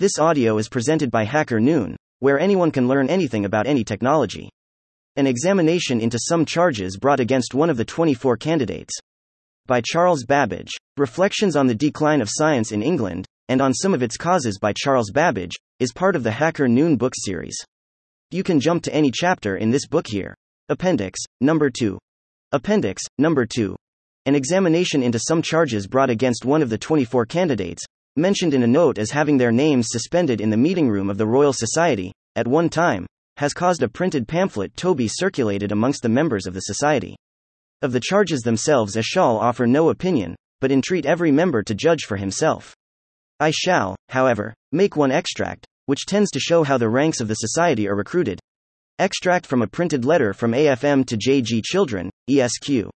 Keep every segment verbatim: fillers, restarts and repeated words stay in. This audio is presented by Hacker Noon, where anyone can learn anything about any technology. An examination into some charges brought against one of the twenty-four candidates. By Charles Babbage. Reflections on the Decline of Science in England, and on Some of Its Causes by Charles Babbage, is part of the Hacker Noon book series. You can jump to any chapter in this book here. Appendix, number two. Appendix, number two. An examination into some charges brought against one of the twenty-four candidates, mentioned in a note as having their names suspended in the meeting room of the Royal Society, at one time, has caused a printed pamphlet to be circulated amongst the members of the Society. Of the charges themselves I shall offer no opinion, but entreat every member to judge for himself. I shall, however, make one extract, which tends to show how the ranks of the Society are recruited. Extract from a printed letter from A F M to J G. Children, E S Q.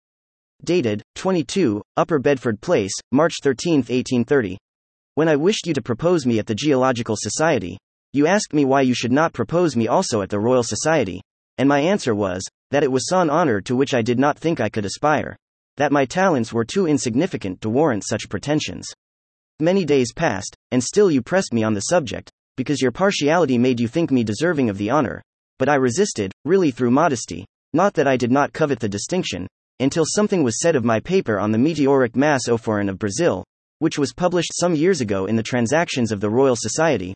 Dated, twenty-two, Upper Bedford-Place, March thirteenth, eighteen thirty. When I wished you to propose me at the Geological Society, you asked me why you should not propose me also at the Royal Society, and my answer was, that it was an honor to which I did not think I could aspire, that my talents were too insignificant to warrant such pretensions. Many days passed, and still you pressed me on the subject, because your partiality made you think me deserving of the honor, but I resisted, really through modesty, not that I did not covet the distinction, until something was said of my paper on the meteoric mass Ophoron of Brazil, which was published some years ago in the Transactions of the Royal Society,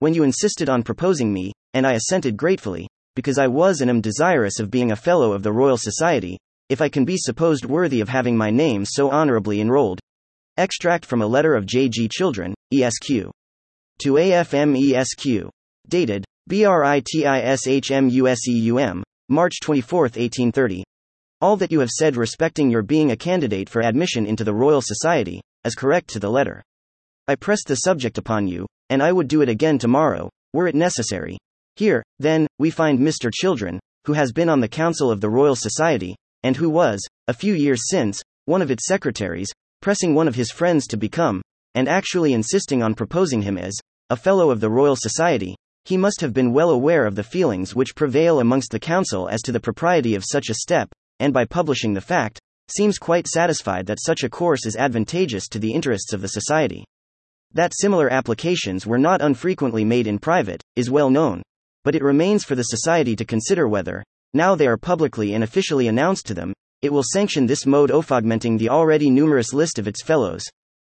when you insisted on proposing me, and I assented gratefully, because I was and am desirous of being a fellow of the Royal Society, if I can be supposed worthy of having my name so honorably enrolled. Extract from a letter of J G. Children, E S Q. To A F M E S Q. Dated, BRITISHMUSEUM, March twenty-fourth, eighteen thirty. All that you have said respecting your being a candidate for admission into the Royal Society, as correct to the letter. I pressed the subject upon you, and I would do it again tomorrow, were it necessary. Here, then, we find Mister Children, who has been on the Council of the Royal Society, and who was, a few years since, one of its secretaries, pressing one of his friends to become, and actually insisting on proposing him as, a fellow of the Royal Society. He must have been well aware of the feelings which prevail amongst the Council as to the propriety of such a step, and by publishing the fact, seems quite satisfied that such a course is advantageous to the interests of the Society. That similar applications were not unfrequently made in private, is well known, but it remains for the Society to consider whether, now they are publicly and officially announced to them, it will sanction this mode of augmenting the already numerous list of its fellows.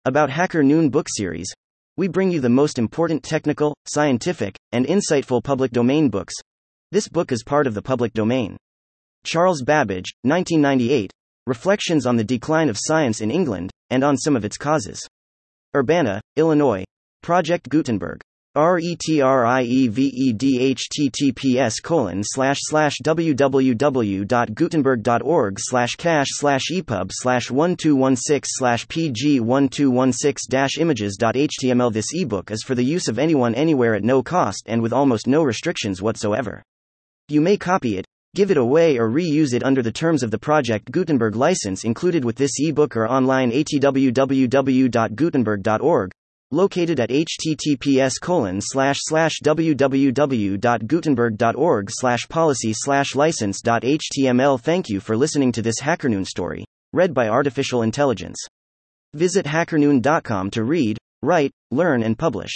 About Hacker Noon book series, we bring you the most important technical, scientific, and insightful public domain books. This book is part of the public domain. Charles Babbage, nineteen ninety-eight. Reflections on the Decline of Science in England, and on Some of Its Causes. Urbana, Illinois. Project Gutenberg. r e t r i e v e d h t t p s colon slash slash w w w dot gutenberg dot org slash cache slash epub slash twelve sixteen slash p g twelve two one six slash p g one two one six dash images dot h t m l. This ebook is for the use of anyone anywhere at no cost and with almost no restrictions whatsoever. You may copy it, give it away or reuse it under the terms of the Project Gutenberg license included with this ebook or online at w w w dot gutenberg dot org, located at h t t p s colon slash slash w w w dot gutenberg dot org slash policy slash license dot h t m l. Thank you for listening to this Hacker Noon story, read by Artificial Intelligence. Visit hacker noon dot com to read, write, learn and publish.